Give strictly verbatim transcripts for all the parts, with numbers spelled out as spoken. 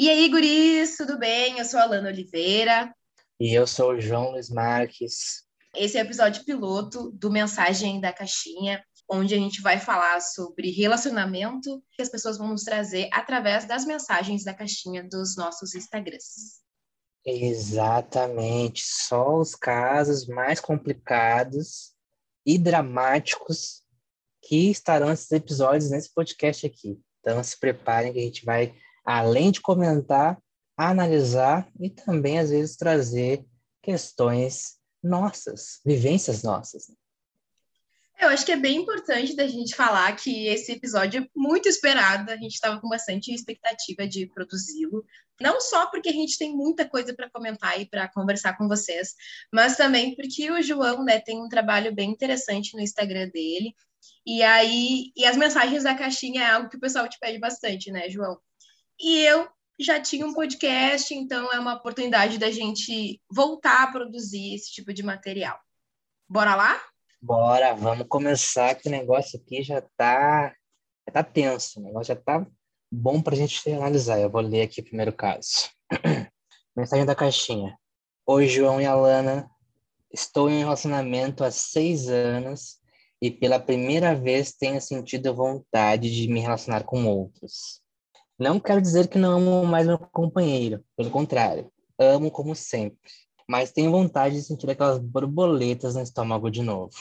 E aí, guris, tudo bem? Eu sou a Alana Oliveira. E eu sou o João Luiz Marques. Esse é o episódio piloto do Mensagem da Caixinha, onde a gente vai falar sobre relacionamento que as pessoas vão nos trazer através das mensagens da caixinha dos nossos Instagrams. Exatamente. Só os casos mais complicados e dramáticos que estarão nesses episódios, nesse podcast aqui. Então, se preparem que a gente vai, além de comentar, analisar e também, às vezes, trazer questões nossas, vivências nossas. Eu acho que é bem importante da gente falar que esse episódio é muito esperado, a gente estava com bastante expectativa de produzi-lo, não só porque a gente tem muita coisa para comentar e para conversar com vocês, mas também porque o João, né, tem um trabalho bem interessante no Instagram dele, e aí e as mensagens da caixinha é algo que o pessoal te pede bastante, né, João? E eu já tinha um podcast, então é uma oportunidade da gente voltar a produzir esse tipo de material. Bora lá? Bora, vamos começar, que o negócio aqui já tá, já tá tenso, o negócio já tá bom pra gente analisar. Eu vou ler aqui o primeiro caso. Mensagem da caixinha. Oi, João e Alana. Estou em um relacionamento há seis anos e pela primeira vez tenho sentido vontade de me relacionar com outros. Não quero dizer que não amo mais meu companheiro, pelo contrário, amo como sempre. Mas tenho vontade de sentir aquelas borboletas no estômago de novo.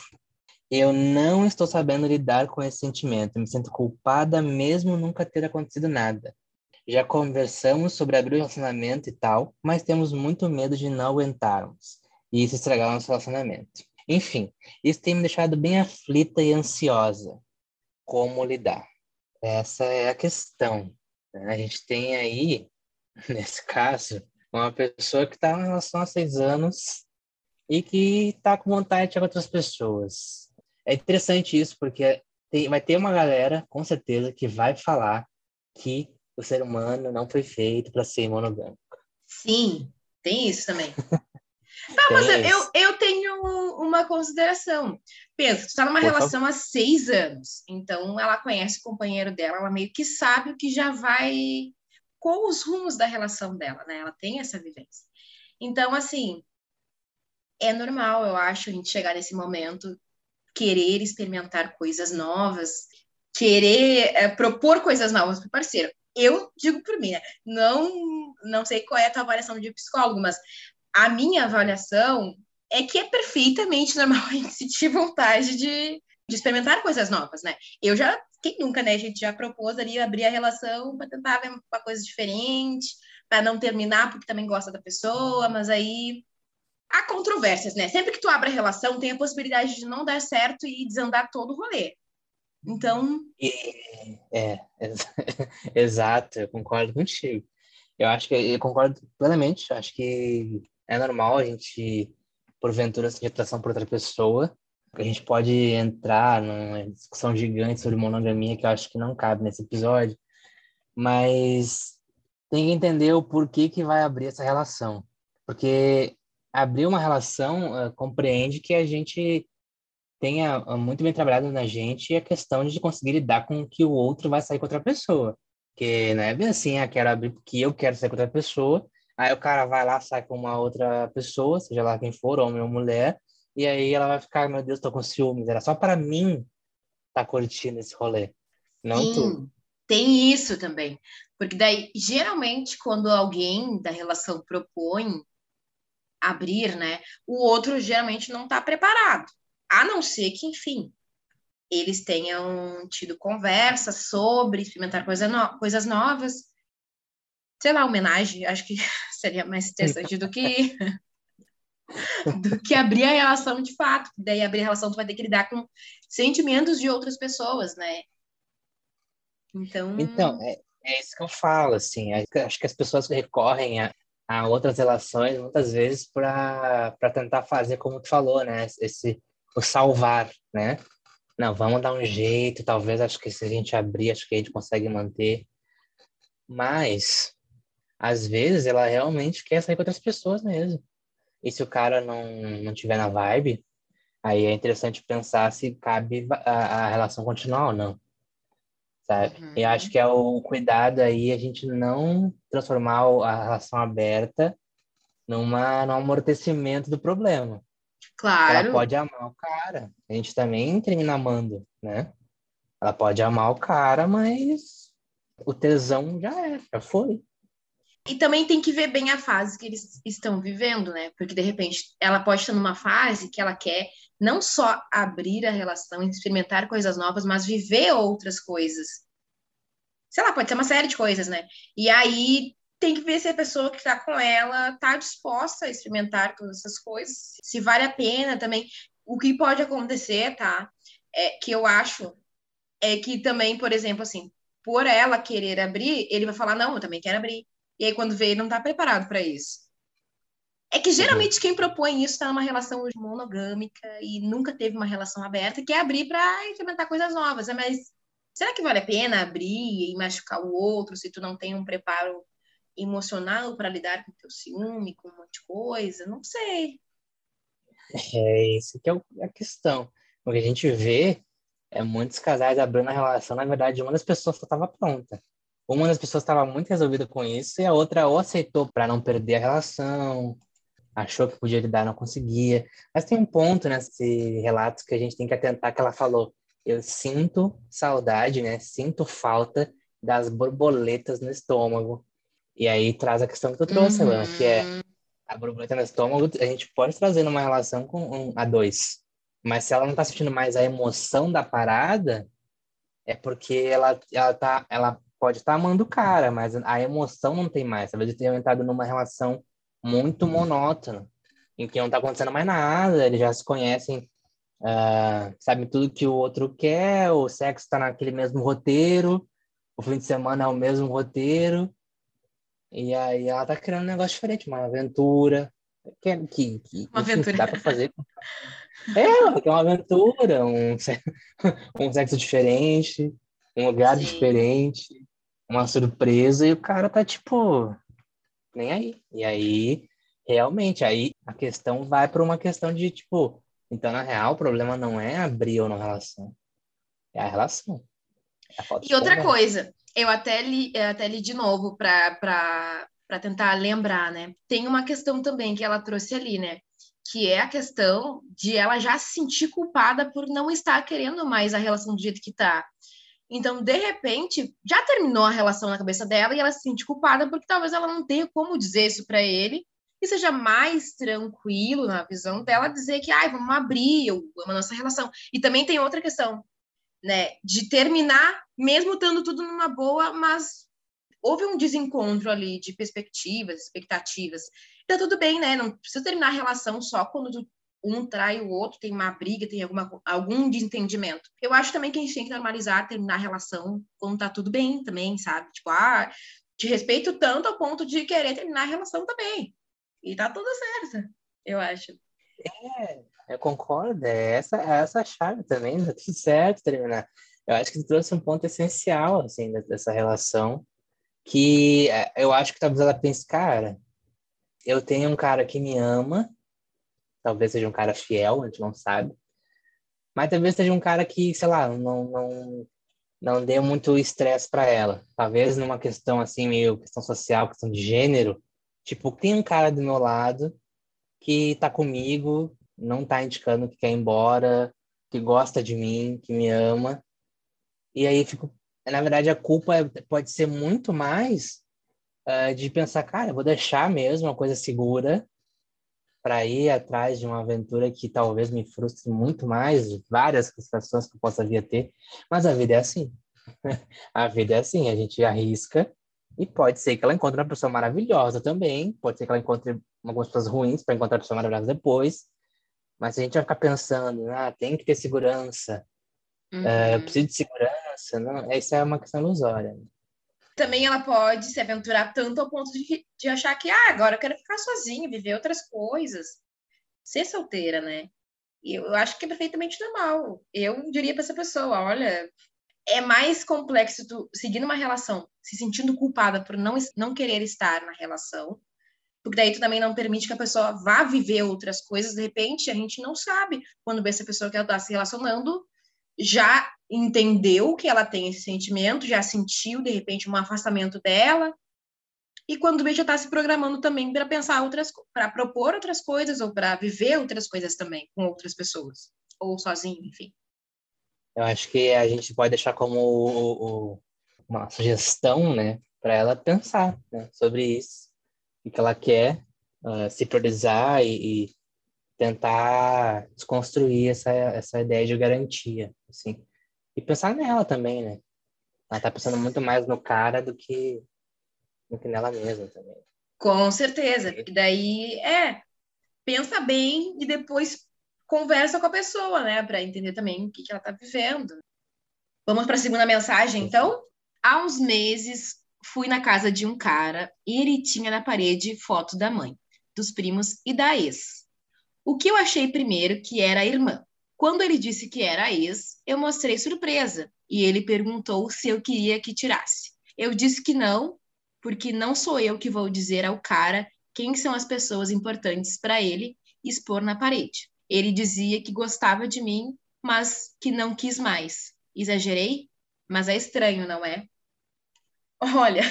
Eu não estou sabendo lidar com esse sentimento, me sinto culpada mesmo nunca ter acontecido nada. Já conversamos sobre abrir o relacionamento e tal, mas temos muito medo de não aguentarmos e isso estragar nosso relacionamento. Enfim, isso tem me deixado bem aflita e ansiosa. Como lidar? Essa é a questão. A gente tem aí, nesse caso, uma pessoa que está em relação há seis anos e que está com vontade de outras pessoas. É interessante isso, porque tem, vai ter uma galera, com certeza, que vai falar que o ser humano não foi feito para ser monogâmico. Sim, tem isso também. Não, mas eu, eu tenho uma consideração. Pensa, tu está numa Por relação favor. há seis anos, então ela conhece o companheiro dela, ela meio que sabe o que já vai... com os rumos da relação dela, né? Ela tem essa vivência. Então, assim, é normal, eu acho, a gente chegar nesse momento, querer experimentar coisas novas, querer é, propor coisas novas pro parceiro. Eu digo por mim, né? Não, não sei qual é a tua avaliação de psicólogo, mas a minha avaliação é que é perfeitamente normal a gente sentir vontade de, de experimentar coisas novas, né? Eu já... Quem nunca, né? A gente já propôs ali abrir a relação para tentar ver uma coisa diferente, para não terminar, porque também gosta da pessoa, mas aí há controvérsias, né? Sempre que tu abre a relação, tem a possibilidade de não dar certo e desandar todo o rolê. Então... É, é exato, eu concordo contigo. Eu acho que eu concordo plenamente, acho que é normal a gente, porventura, sentir atração por outra pessoa. A gente pode entrar numa discussão gigante sobre monogamia, que eu acho que não cabe nesse episódio, mas tem que entender o porquê que vai abrir essa relação. Porque abrir uma relação uh, compreende que a gente tenha muito bem trabalhado na gente a questão de conseguir lidar com o que o outro vai sair com outra pessoa. Porque não é bem assim, ah, quero abrir porque eu quero sair com outra pessoa, aí o cara vai lá, sai com uma outra pessoa, seja lá quem for, homem ou mulher, e aí ela vai ficar, meu Deus, tô com ciúmes. Era só para mim tá curtindo esse rolê, não Sim, tu. Tem isso também. Porque daí, geralmente, quando alguém da relação propõe abrir, né? O outro geralmente não tá preparado. A não ser que, enfim, eles tenham tido conversas sobre experimentar coisa no- coisas novas. Sei lá, homenagem, acho que seria mais interessante do que... do que abrir a relação de fato. Daí abrir a relação tu vai ter que lidar com sentimentos de outras pessoas, né? Então, então é, é isso que eu falo, assim, acho que as pessoas recorrem a, a outras relações muitas vezes para para tentar fazer como tu falou, né? Esse o salvar, né? Não, vamos dar um jeito, talvez, acho que se a gente abrir, acho que a gente consegue manter. Mas às vezes ela realmente quer sair com outras pessoas mesmo. E se o cara não, não tiver na vibe, aí é interessante pensar se cabe a, a relação continuar ou não. sabe? Uhum. Eu acho que é o cuidado aí, a gente não transformar a relação aberta numa, num amortecimento do problema. Claro. Ela pode amar o cara. A gente também termina amando, né? Ela pode amar o cara, mas o tesão já é, já foi. E também tem que ver bem a fase que eles estão vivendo, né? Porque, de repente, ela pode estar numa fase que ela quer não só abrir a relação, experimentar coisas novas, mas viver outras coisas. Sei lá, pode ser uma série de coisas, né? E aí tem que ver se a pessoa que está com ela está disposta a experimentar todas essas coisas, se vale a pena também. O que pode acontecer, tá? É que eu acho é que também, por exemplo, assim, por ela querer abrir, ele vai falar, não, eu também quero abrir. E aí, quando vê, ele não está preparado para isso. É que, geralmente, quem propõe isso está numa relação monogâmica e nunca teve uma relação aberta, que é abrir para experimentar coisas novas. Mas será que vale a pena abrir e machucar o outro se tu não tem um preparo emocional para lidar com o teu ciúme, com um monte de coisa? Não sei. É, isso que é a questão. O que a gente vê é muitos casais abrindo a relação. Na verdade, uma das pessoas só estava pronta. Uma das pessoas estava muito resolvida com isso e a outra ou aceitou para não perder a relação, achou que podia lidar, não conseguia. Mas tem um ponto nesse relato que a gente tem que atentar, que ela falou, eu sinto saudade, né? Sinto falta das borboletas no estômago. E aí traz a questão que tu trouxe, uhum. Alana, que é a borboleta no estômago, a gente pode trazer numa relação com um, a dois. Mas se ela não está sentindo mais a emoção da parada, é porque ela, ela tá... Ela pode estar amando o cara, mas a emoção não tem mais. Talvez ele tenha entrado numa relação muito monótona, em que não está acontecendo mais nada, eles já se conhecem, uh, sabem tudo que o outro quer, o sexo está naquele mesmo roteiro, o fim de semana é o mesmo roteiro, e aí ela está criando um negócio diferente, uma aventura. Que, que, que, uma aventura. Enfim, dá para fazer. É, é uma aventura, um, um sexo diferente, um lugar Sim. diferente, uma surpresa, e o cara tá, tipo, nem aí. E aí, realmente, aí a questão vai para uma questão de, tipo, então, na real, o problema não é abrir ou não relação, é a relação. É a e outra problema. coisa, eu até li, eu até li de novo para tentar lembrar, né? Tem uma questão também que ela trouxe ali, né? Que é a questão de ela já se sentir culpada por não estar querendo mais a relação do jeito que tá. Então, de repente, já terminou a relação na cabeça dela e ela se sente culpada porque talvez ela não tenha como dizer isso para ele e seja mais tranquilo na visão dela dizer que, ai, vamos abrir, eu amo a nossa relação. E também tem outra questão, né, de terminar mesmo estando tudo numa boa, mas houve um desencontro ali de perspectivas, expectativas. Então, tudo bem, né, não precisa terminar a relação só quando tu um trai o outro, tem uma briga, tem alguma, algum desentendimento. Eu acho também que a gente tem que normalizar, terminar a relação quando tá tudo bem também, sabe? Tipo, ah, te respeito tanto ao ponto de querer terminar a relação também. E tá tudo certo, eu acho. É, eu concordo. É essa, é essa chave também, tá tudo certo terminar. Eu acho que tu trouxe um ponto essencial, assim, dessa relação, que eu acho que talvez ela pense, cara, eu tenho um cara que me ama, talvez seja um cara fiel, a gente não sabe. Mas talvez seja um cara que, sei lá, não, não, não dê muito estresse para ela. Talvez numa questão assim, meio questão social, questão de gênero. Tipo, tem um cara do meu lado que tá comigo, não tá indicando que quer ir embora, que gosta de mim, que me ama. E aí, fico, na verdade, a culpa é, pode ser muito mais uh, de pensar, cara, eu vou deixar mesmo uma coisa segura para ir atrás de uma aventura que talvez me frustre muito mais, várias frustrações que eu possa vir a ter, mas a vida é assim. A vida é assim, a gente arrisca, e pode ser que ela encontre uma pessoa maravilhosa também, pode ser que ela encontre algumas pessoas ruins para encontrar a pessoa maravilhosa depois, mas se a gente vai ficar pensando, ah, tem que ter segurança, uhum. uh, eu preciso de segurança, não, isso é uma questão ilusória. Também ela pode se aventurar tanto ao ponto de, de achar que, ah, agora eu quero ficar sozinha, viver outras coisas. Ser solteira, né? E eu acho que é perfeitamente normal. Eu diria para essa pessoa, olha, é mais complexo tu seguir uma relação, se sentindo culpada por não, não querer estar na relação, porque daí tu também não permite que a pessoa vá viver outras coisas. De repente, a gente não sabe quando vê essa pessoa que ela está se relacionando já entendeu que ela tem esse sentimento, já sentiu, de repente, um afastamento dela, e quando vê já está se programando também para pensar outras, para propor outras coisas, ou para viver outras coisas também, com outras pessoas, ou sozinho, enfim. Eu acho que a gente pode deixar como o, o, uma sugestão, né, para ela pensar, né, sobre isso, o que ela quer, uh, se priorizar e, e tentar desconstruir essa, essa ideia de garantia, assim. E pensar nela também, né? Ela tá pensando muito mais no cara do que, do que nela mesma também. Com certeza, porque daí é, pensa bem e depois conversa com a pessoa, né? Para entender também o que, que ela tá vivendo. Vamos para a segunda mensagem, então? Há uns meses fui na casa de um cara e ele tinha na parede foto da mãe, dos primos e da ex. O que eu achei primeiro que era a irmã. Quando ele disse que era a ex, eu mostrei surpresa e ele perguntou se eu queria que tirasse. Eu disse que não, porque não sou eu que vou dizer ao cara quem são as pessoas importantes para ele expor na parede. Ele dizia que gostava de mim, mas que não quis mais. Exagerei? Mas é estranho, não é? Olha!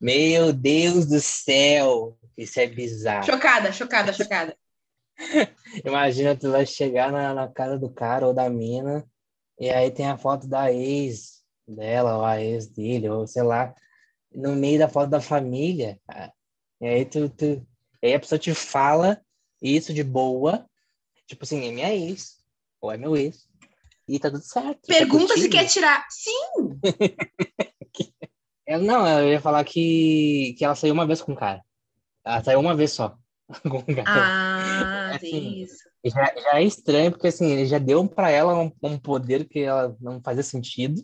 Meu Deus do céu! Isso é bizarro. Chocada, chocada, chocada. Imagina tu vai chegar na, na casa do cara ou da mina e aí tem a foto da ex dela ou a ex dele ou sei lá, no meio da foto da família, cara. E aí tu, tu aí a pessoa te fala isso de boa, tipo assim, é minha ex ou é meu ex e tá tudo certo. Pergunta tá se quer tirar. Sim! Ela, não, eu ia falar que, que ela saiu uma vez com o cara. Ela saiu uma vez só. Ah, assim, tem isso. Já, já é estranho, porque assim, ele já deu pra ela um, um poder que ela não fazia sentido,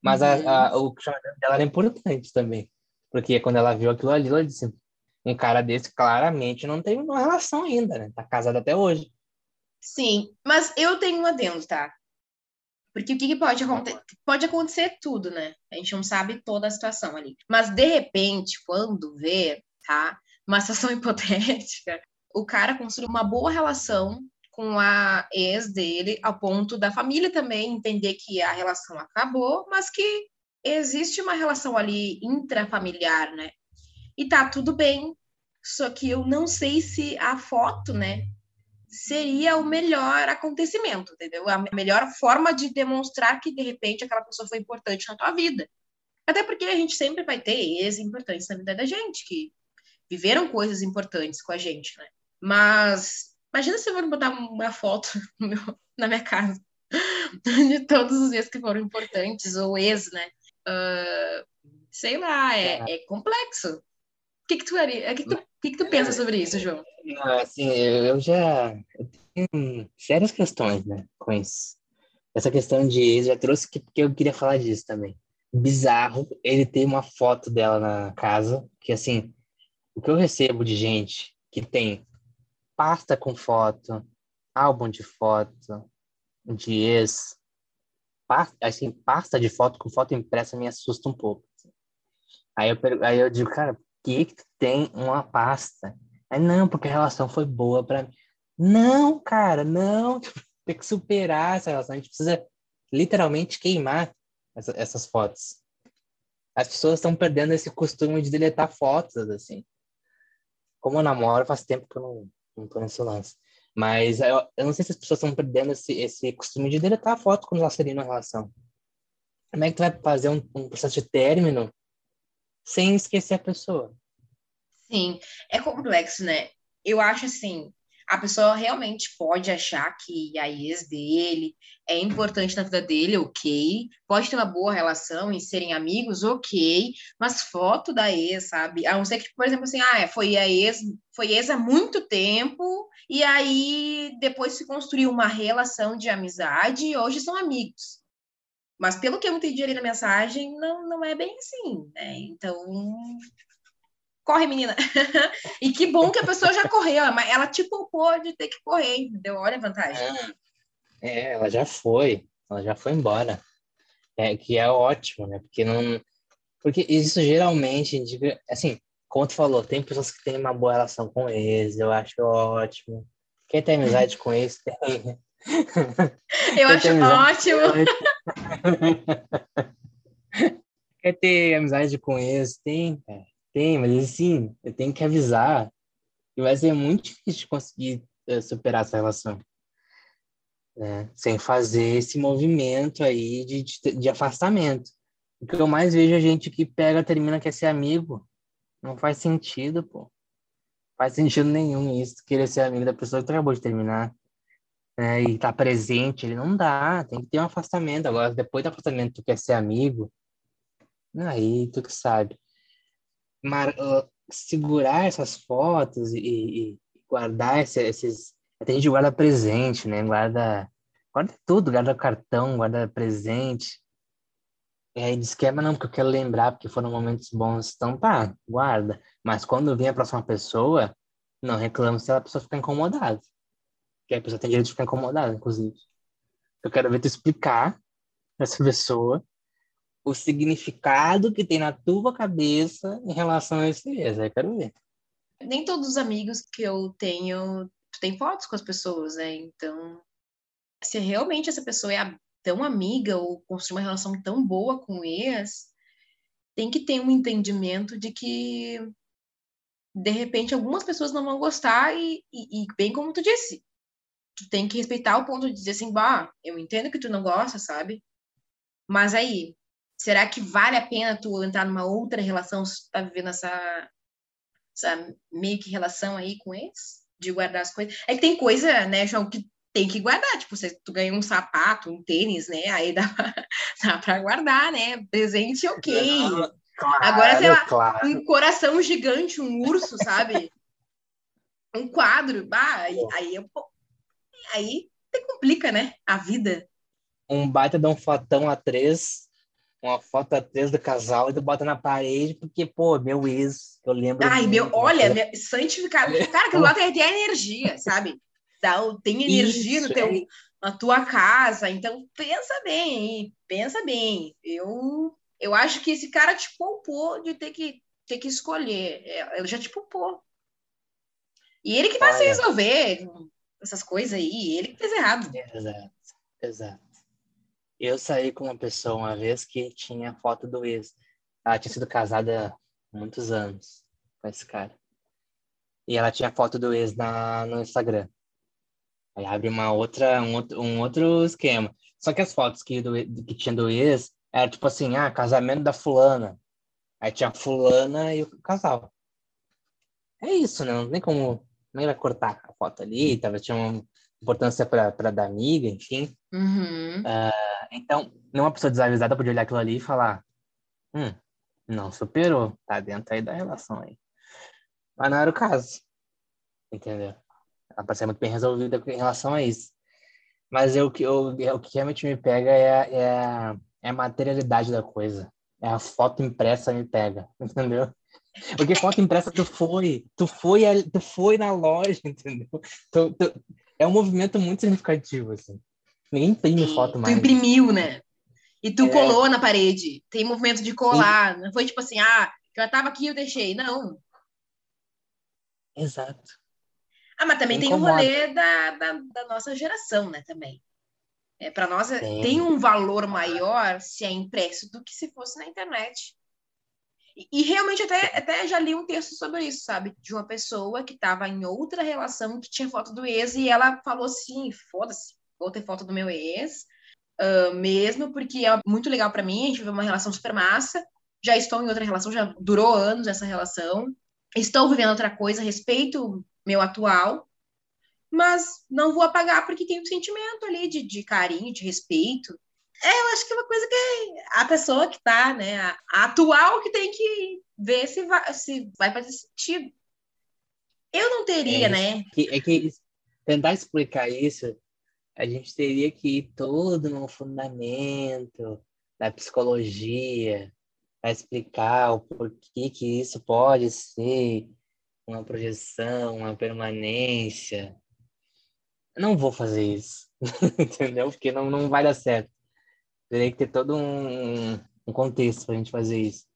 mas a, a, o questionamento dela era importante também, porque quando ela viu aquilo ali, ela disse, um cara desse claramente não tem uma relação ainda, né? Tá casado até hoje. Sim, mas eu tenho um adendo, tá? Porque o que, que pode acontecer? Pode acontecer tudo, né? A gente não sabe toda a situação ali. Mas, de repente, quando vê, tá? Uma situação hipotética, o cara construiu uma boa relação com a ex dele, ao ponto da família também entender que a relação acabou, mas que existe uma relação ali intrafamiliar, né? E tá tudo bem, só que eu não sei se a foto, né, seria o melhor acontecimento, entendeu? A melhor forma de demonstrar que, de repente, aquela pessoa foi importante na tua vida. Até porque a gente sempre vai ter ex importantes na vida da gente, que viveram coisas importantes com a gente, né? Mas imagina se eu for botar uma foto no meu, na minha casa de todos os ex que foram importantes, ou ex, né? Uh, sei lá, é, é complexo. O que que tu, que que tu, que que tu pensa sobre isso, João? Assim, eu já eu tenho sérias questões, né, com isso. Essa questão de ex já trouxe que, porque eu queria falar disso também. Bizarro, ele tem uma foto dela na casa, que assim... O que eu recebo de gente que tem pasta com foto, álbum de foto, de ex, pasta, assim, pasta de foto com foto impressa me assusta um pouco. Aí eu, aí eu digo, cara, por que que tem uma pasta? Aí não, porque a relação foi boa pra mim. Não, cara, não. Tem que superar essa relação. A gente precisa literalmente queimar essa, essas fotos. As pessoas estão perdendo esse costume de deletar fotos, assim. Como eu namoro, faz tempo que eu não, não tô nesse lance. Mas eu, eu não sei se as pessoas estão perdendo esse, esse costume de deletar a foto quando elas terminam uma relação. Como é que tu vai fazer um, um processo de término sem esquecer a pessoa? Sim, é complexo, né? Eu acho assim, a pessoa realmente pode achar que a ex dele é importante na vida dele, ok. Pode ter uma boa relação e serem amigos, ok. Mas foto da ex, sabe? A não ser que, por exemplo, assim, ah, foi a ex, foi ex há muito tempo e aí depois se construiu uma relação de amizade e hoje são amigos. Mas pelo que eu entendi ali na mensagem, não, não é bem assim, né? Então... corre, menina. E que bom que a pessoa já correu, mas ela te poupou de ter que correr, entendeu? Olha a vantagem. É, é, ela já foi, ela já foi embora. É, que é ótimo, né? Porque não, porque isso geralmente indica, assim, como tu falou, tem pessoas que têm uma boa relação com eles, eu acho ótimo. Quem tem amizade com isso tem... Eu acho ótimo. Quer ter amizade com eles? Tem, cara. Tem, mas assim, eu tenho que avisar que vai ser muito difícil conseguir uh, superar essa relação. Né? Sem fazer esse movimento aí de, de, de afastamento. O que eu mais vejo é gente que pega, termina, quer ser amigo. Não faz sentido, pô. Faz sentido nenhum isso, querer ser amigo da pessoa que acabou de terminar. Né? E tá presente, ele não dá, tem que ter um afastamento. Agora, depois do afastamento, tu quer ser amigo, aí tu que sabe. Mar... Segurar essas fotos e, e guardar esse, esses... Até a gente guarda presente, né? Guarda, guarda tudo, guarda cartão, guarda presente. E aí diz que é, mas não, porque eu quero lembrar, porque foram momentos bons. Então tá, guarda. Mas quando vem a próxima pessoa, não reclamo se a pessoa ficar incomodada. Porque a pessoa tem direito de ficar incomodada, inclusive. Eu quero ver tu explicar pra essa pessoa o significado que tem na tua cabeça em relação a esse ex. Eu quero ver. Nem todos os amigos que eu tenho têm fotos com as pessoas, né? Então, se realmente essa pessoa é tão amiga ou construir uma relação tão boa com o ex, tem que ter um entendimento de que, de repente, algumas pessoas não vão gostar e, e, e bem como tu disse, tu tem que respeitar o ponto de dizer assim, bah, eu entendo que tu não gosta, sabe? Mas aí, será que vale a pena tu entrar numa outra relação se tu tá vivendo essa, essa meio que relação aí com ex? De guardar as coisas. É que tem coisa, né, João, que tem que guardar. Tipo, se tu ganha um sapato, um tênis, né, aí dá pra, dá pra guardar, né? Presente, ok. Claro, agora, sei lá, claro. Um coração gigante, um urso, sabe? Um quadro. Bah, aí, aí, eu, aí te complica, né? A vida. Um baita de um fotão a três... Uma foto a três do casal e tu bota na parede, porque, pô, meu ex, eu lembro... Ai, de... meu, olha, meu, santificado. Cara, aquilo lá tem até energia, sabe? Dá, tem energia isso, no teu, é. Na tua casa, então pensa bem, pensa bem. Eu, eu acho que esse cara te poupou de ter que, ter que escolher. Ele já te poupou. E ele que vai olha. se resolver essas coisas aí, ele que fez errado. Exato, exato. Eu saí com uma pessoa uma vez que tinha foto do ex. Ela tinha sido casada há muitos anos com esse cara. E ela tinha foto do ex na, no Instagram. Aí abre uma outra, um, outro, um outro esquema. Só que as fotos que, do, que tinha do ex era tipo assim, ah, casamento da fulana. Aí tinha a fulana e o casal. É isso, né? Não tem como... Não era cortar a foto ali, tava, tinha uma importância pra, pra da amiga, enfim. Uhum. Uh, Então, uma pessoa desavisada podia olhar aquilo ali e falar, hum, não superou, tá dentro aí da relação aí. Mas não era o caso, entendeu? Ela parecia muito bem resolvida em relação a isso. Mas eu, eu, eu, o que realmente me pega é, é, a, é a materialidade da coisa. É a foto impressa me pega, entendeu? Porque foto impressa tu foi, tu foi, tu foi na loja, entendeu? Tu, tu, é um movimento muito significativo, assim. Ninguém imprime foto tu mais. Tu imprimiu, né? E tu é. colou na parede. Tem movimento de colar. Sim. Não foi tipo assim, ah, já tava aqui e eu deixei. Não. Exato. Ah, mas também tem o um rolê da, da, da nossa geração, né? Também. É, pra nós tem. tem um valor maior se é impresso do que se fosse na internet. E, e realmente até, até já li um texto sobre isso, sabe? De uma pessoa que tava em outra relação que tinha foto do ex e ela falou assim, foda-se. Vou ter foto do meu ex, uh, mesmo, porque é muito legal pra mim, a gente vive uma relação super massa, já estou em outra relação, já durou anos essa relação, estou vivendo outra coisa, respeito meu atual, mas não vou apagar porque tem um sentimento ali de, de carinho, de respeito. É, eu acho que é uma coisa que é a pessoa que tá, né, a, a atual que tem que ver se vai, se vai fazer sentido. Eu não teria, é, né? É que tentar explicar isso... A gente teria que ir todo no fundamento da psicologia para explicar o porquê que isso pode ser uma projeção, uma permanência. Eu não vou fazer isso, entendeu? Porque não, não vai dar certo. Teria que ter todo um, um contexto para a gente fazer isso.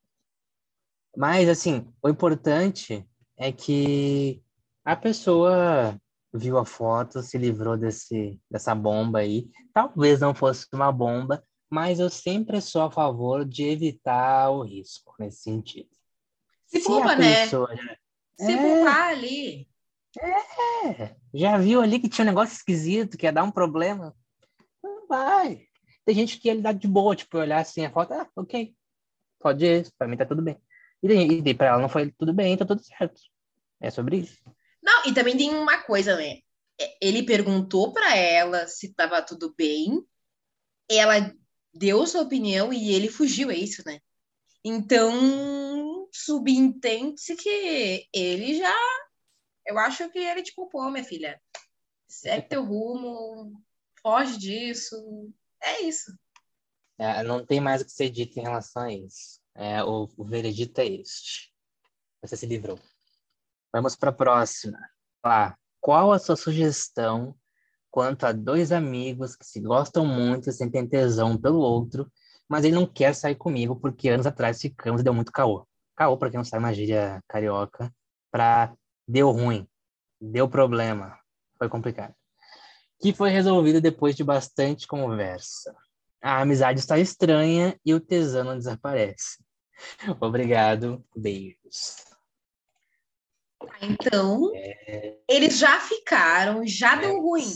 Mas, assim, o importante é que a pessoa viu a foto, se livrou desse, dessa bomba aí. Talvez não fosse uma bomba, mas eu sempre sou a favor de evitar o risco nesse sentido. Se culpa, né? Se culpar ali. É, já viu ali que tinha um negócio esquisito, que ia dar um problema? Não vai. Tem gente que ele dá de boa, tipo, olhar assim a foto, ah, ok, pode ir, pra mim tá tudo bem. E, e pra ela não foi tudo bem, tá tudo certo. É sobre isso. Não, e também tem uma coisa, né? Ele perguntou pra ela se tava tudo bem, ela deu sua opinião e ele fugiu, é isso, né? Então, subentende-se que ele já... Eu acho que ele te culpou, minha filha. Segue teu rumo, foge disso... É isso. É, não tem mais o que ser dito em relação a isso. É, o, o veredito é este. Você se livrou. Vamos para a próxima. Ah, qual a sua sugestão quanto a dois amigos que se gostam muito e sentem tesão pelo outro, mas ele não quer sair comigo porque anos atrás ficamos e deu muito caô. Caô, para quem não sabe, uma gíria carioca, para deu ruim, deu problema, foi complicado. Que foi resolvido depois de bastante conversa. A amizade está estranha e o tesão não desaparece. Obrigado, beijos. Então, é... eles já ficaram, já é... deu ruim.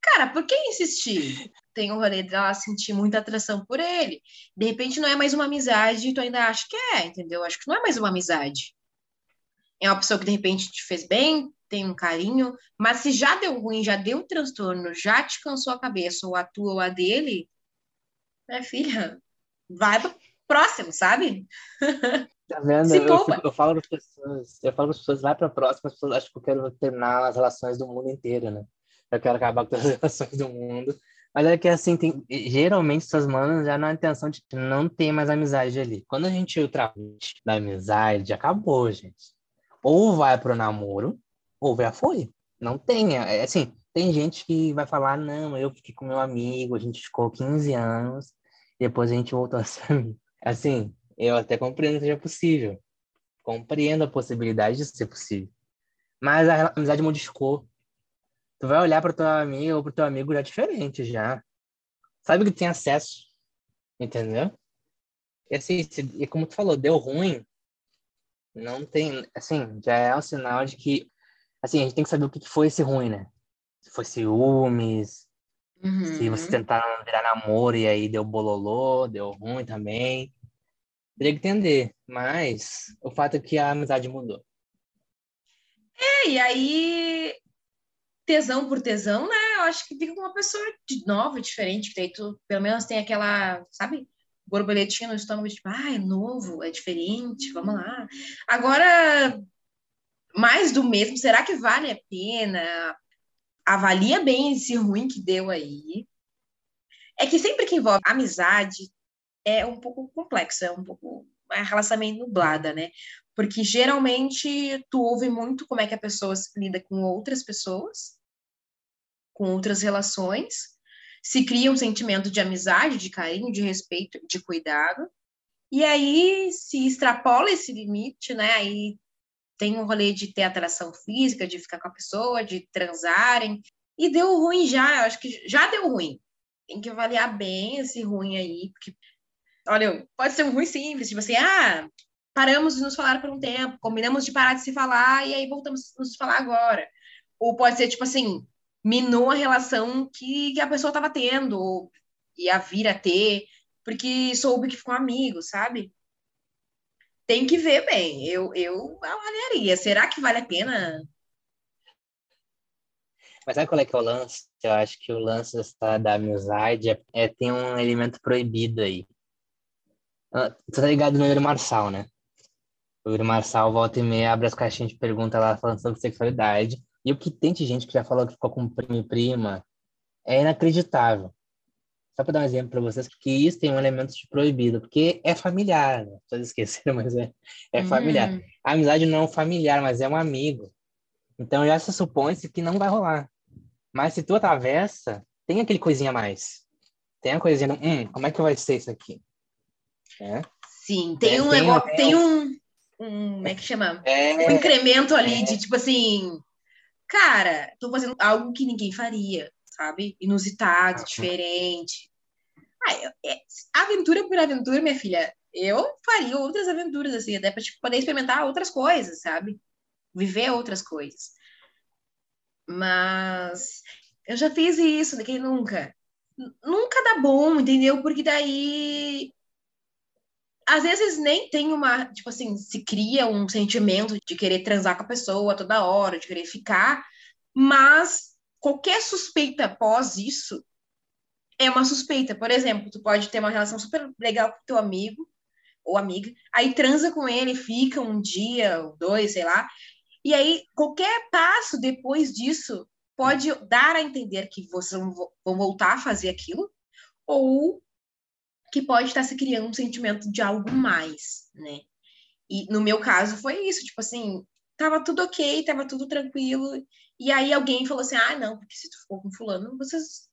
Cara, por que insistir? Tem o rolê dela sentir muita atração por ele. De repente não é mais uma amizade e tu ainda acha que é, entendeu? Acho que não é mais uma amizade. É uma pessoa que de repente te fez bem, tem um carinho, mas se já deu ruim, já deu um transtorno, já te cansou a cabeça, ou a tua ou a dele, minha filha, vai pro próximo, sabe? Tá vendo? Se eu, eu, eu falo para as pessoas, eu falo para as pessoas, vai pra próxima, as pessoas acham que eu quero terminar as relações do mundo inteiro, né? Eu quero acabar com todas as relações do mundo. Mas é que assim, tem, geralmente essas manas já na intenção de não ter mais amizade ali. Quando a gente ultrapassa da amizade, acabou, gente. Ou vai pro namoro, ou já foi. Não tem. É, assim, tem gente que vai falar, não, eu fiquei com meu amigo, a gente ficou quinze anos, depois a gente voltou a ser amigo. Assim, eu até compreendo que seja possível. Compreendo a possibilidade de ser possível. Mas a amizade modificou. Tu vai olhar para tua amiga ou pro teu amigo já diferente, já. Sabe que tem acesso. Entendeu? E assim, se, e como tu falou, deu ruim. Não tem... Assim, já é um sinal de que... Assim, a gente tem que saber o que foi esse ruim, né? Se foi ciúmes, uhum. Se você tentar virar namoro e aí deu bololô, deu ruim também. Teria que entender, mas o fato é que a amizade mudou. É, e aí tesão por tesão, né? Eu acho que fica uma pessoa de nova, diferente, que daí tu pelo menos tem aquela, sabe, borboletinha no estômago, tipo, ah, é novo, é diferente, vamos lá. Agora... mais do mesmo, será que vale a pena? Avalia bem esse ruim que deu aí. É que sempre que envolve amizade é um pouco complexo, é um pouco uma relação meio nublada, né? Porque geralmente tu ouve muito como é que a pessoa lida com outras pessoas, com outras relações, se cria um sentimento de amizade, de carinho, de respeito, de cuidado, e aí se extrapola esse limite, né? Aí tem um rolê de ter atração física, de ficar com a pessoa, de transarem. E deu ruim já, eu acho que já deu ruim. Tem que avaliar bem esse ruim aí. Porque, olha, pode ser um ruim simples, tipo assim, ah, paramos de nos falar por um tempo, combinamos de parar de se falar e aí voltamos a nos falar agora. Ou pode ser, tipo assim, minou a relação que, que a pessoa estava tendo, ou ia vir a ter, porque soube que ficou amigo, sabe? Tem que ver bem, eu, eu avaliaria. Será que vale a pena? Mas sabe qual é que é o lance? Eu acho que o lance da, da amizade é, é tem um elemento proibido aí. Você tá ligado no Yuri Marçal, né? O Yuri Marçal volta e meia, abre as caixinhas de pergunta lá falando sobre sexualidade. E o que tem de gente que já falou que ficou com primo e prima é inacreditável. Só para dar um exemplo para vocês, que isso tem um elemento de proibido, porque é familiar, né? Vocês esqueceram, mas é, é uhum. familiar. A amizade não é um familiar, mas é um amigo. Então já se supõe que não vai rolar. Mas se tu atravessa, tem aquele coisinha a mais. Tem a coisinha, hum, como é que vai ser isso aqui? É? Sim, tem, tem um negócio, tem, tem um, um, como é que chama? É, um incremento ali é, de tipo assim, cara, tô fazendo algo que ninguém faria, sabe? Inusitado, ah, diferente. Ah, é, aventura por aventura, minha filha, eu faria outras aventuras, assim, até pra tipo, poder experimentar outras coisas, sabe? Viver outras coisas. Mas eu já fiz isso, quem nunca? Nunca dá bom, entendeu? Porque daí... Às vezes nem tem uma... Tipo assim, se cria um sentimento de querer transar com a pessoa toda hora, de querer ficar, mas qualquer suspeita após isso é uma suspeita. Por exemplo, tu pode ter uma relação super legal com teu amigo ou amiga, aí transa com ele, fica um dia ou dois, sei lá, e aí qualquer passo depois disso pode dar a entender que vocês vão voltar a fazer aquilo ou... que pode estar se criando um sentimento de algo mais, né? E no meu caso foi isso, tipo assim, tava tudo ok, tava tudo tranquilo, e aí alguém falou assim, ah, não, porque se tu ficou com fulano, vocês,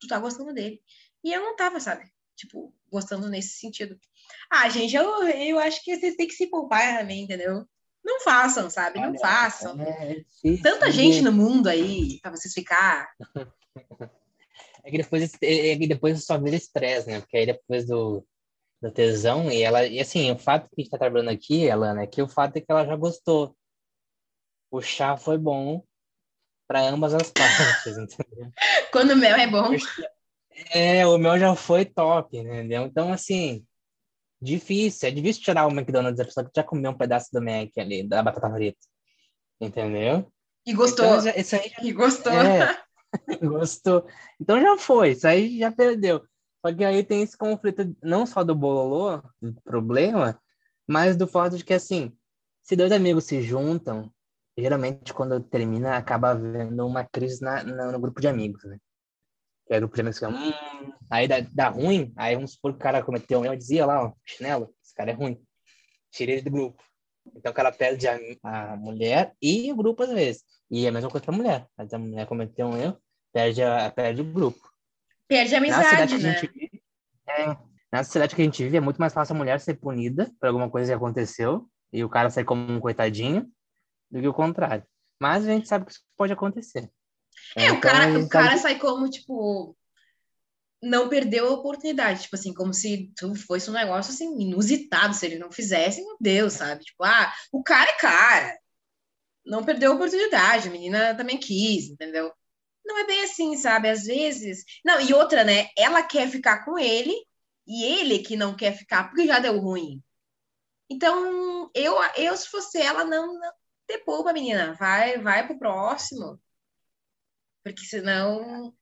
tu tá gostando dele. E eu não tava, sabe? Tipo, gostando nesse sentido. Ah, gente, eu, eu acho que vocês têm que se poupar também, entendeu? Não façam, sabe? Não façam. É, sim, Tanta sim. gente no mundo aí, pra vocês ficar... É que depois, é que depois só vira estresse, né? Porque aí depois do, do tesão, e ela... E assim, o fato que a gente tá trabalhando aqui, Alana, é que o fato é que ela já gostou. O chá foi bom para ambas as partes, entendeu? Quando o mel é bom. É, o mel já foi top, entendeu? Então, assim, difícil. É difícil tirar o McDonald's da pessoa que já comeu um pedaço do Mac ali, da batata frita. Entendeu? E gostou. Então, isso aí já... E gostou. É. Gostou. Então já foi, isso aí já perdeu. Só que aí tem esse conflito não só do bololô, do problema, mas do fato de que, assim, se dois amigos se juntam, geralmente quando termina, acaba havendo uma crise na, na, no grupo de amigos, né? Que é o grupo de amigos que hum, aí dá, dá ruim, aí vamos supor que o cara cometeu, eu dizia lá, ó, chinelo, esse cara é ruim. Tirei ele do grupo. Então o cara perde a, a mulher e o grupo às vezes. E é a mesma coisa pra mulher. A mulher cometeu um erro, perde, a, perde o grupo. Perde a amizade, né? Vive, é, na sociedade que a gente vive, é muito mais fácil a mulher ser punida por alguma coisa que aconteceu e o cara sair como um coitadinho do que o contrário. Mas a gente sabe que isso pode acontecer. É, então, o cara, o cara que... sai como, tipo... Não perdeu a oportunidade. Tipo assim, como se fosse um negócio, assim, inusitado. Se ele não fizesse, meu Deus, sabe? Tipo, ah, o cara é cara. Não perdeu a oportunidade, a menina também quis, entendeu? Não é bem assim, sabe? Às vezes... Não, e outra, né? Ela quer ficar com ele e ele que não quer ficar porque já deu ruim. Então, eu, eu se fosse ela, não... não... Te poupa, menina. Vai, vai pro próximo. Porque senão...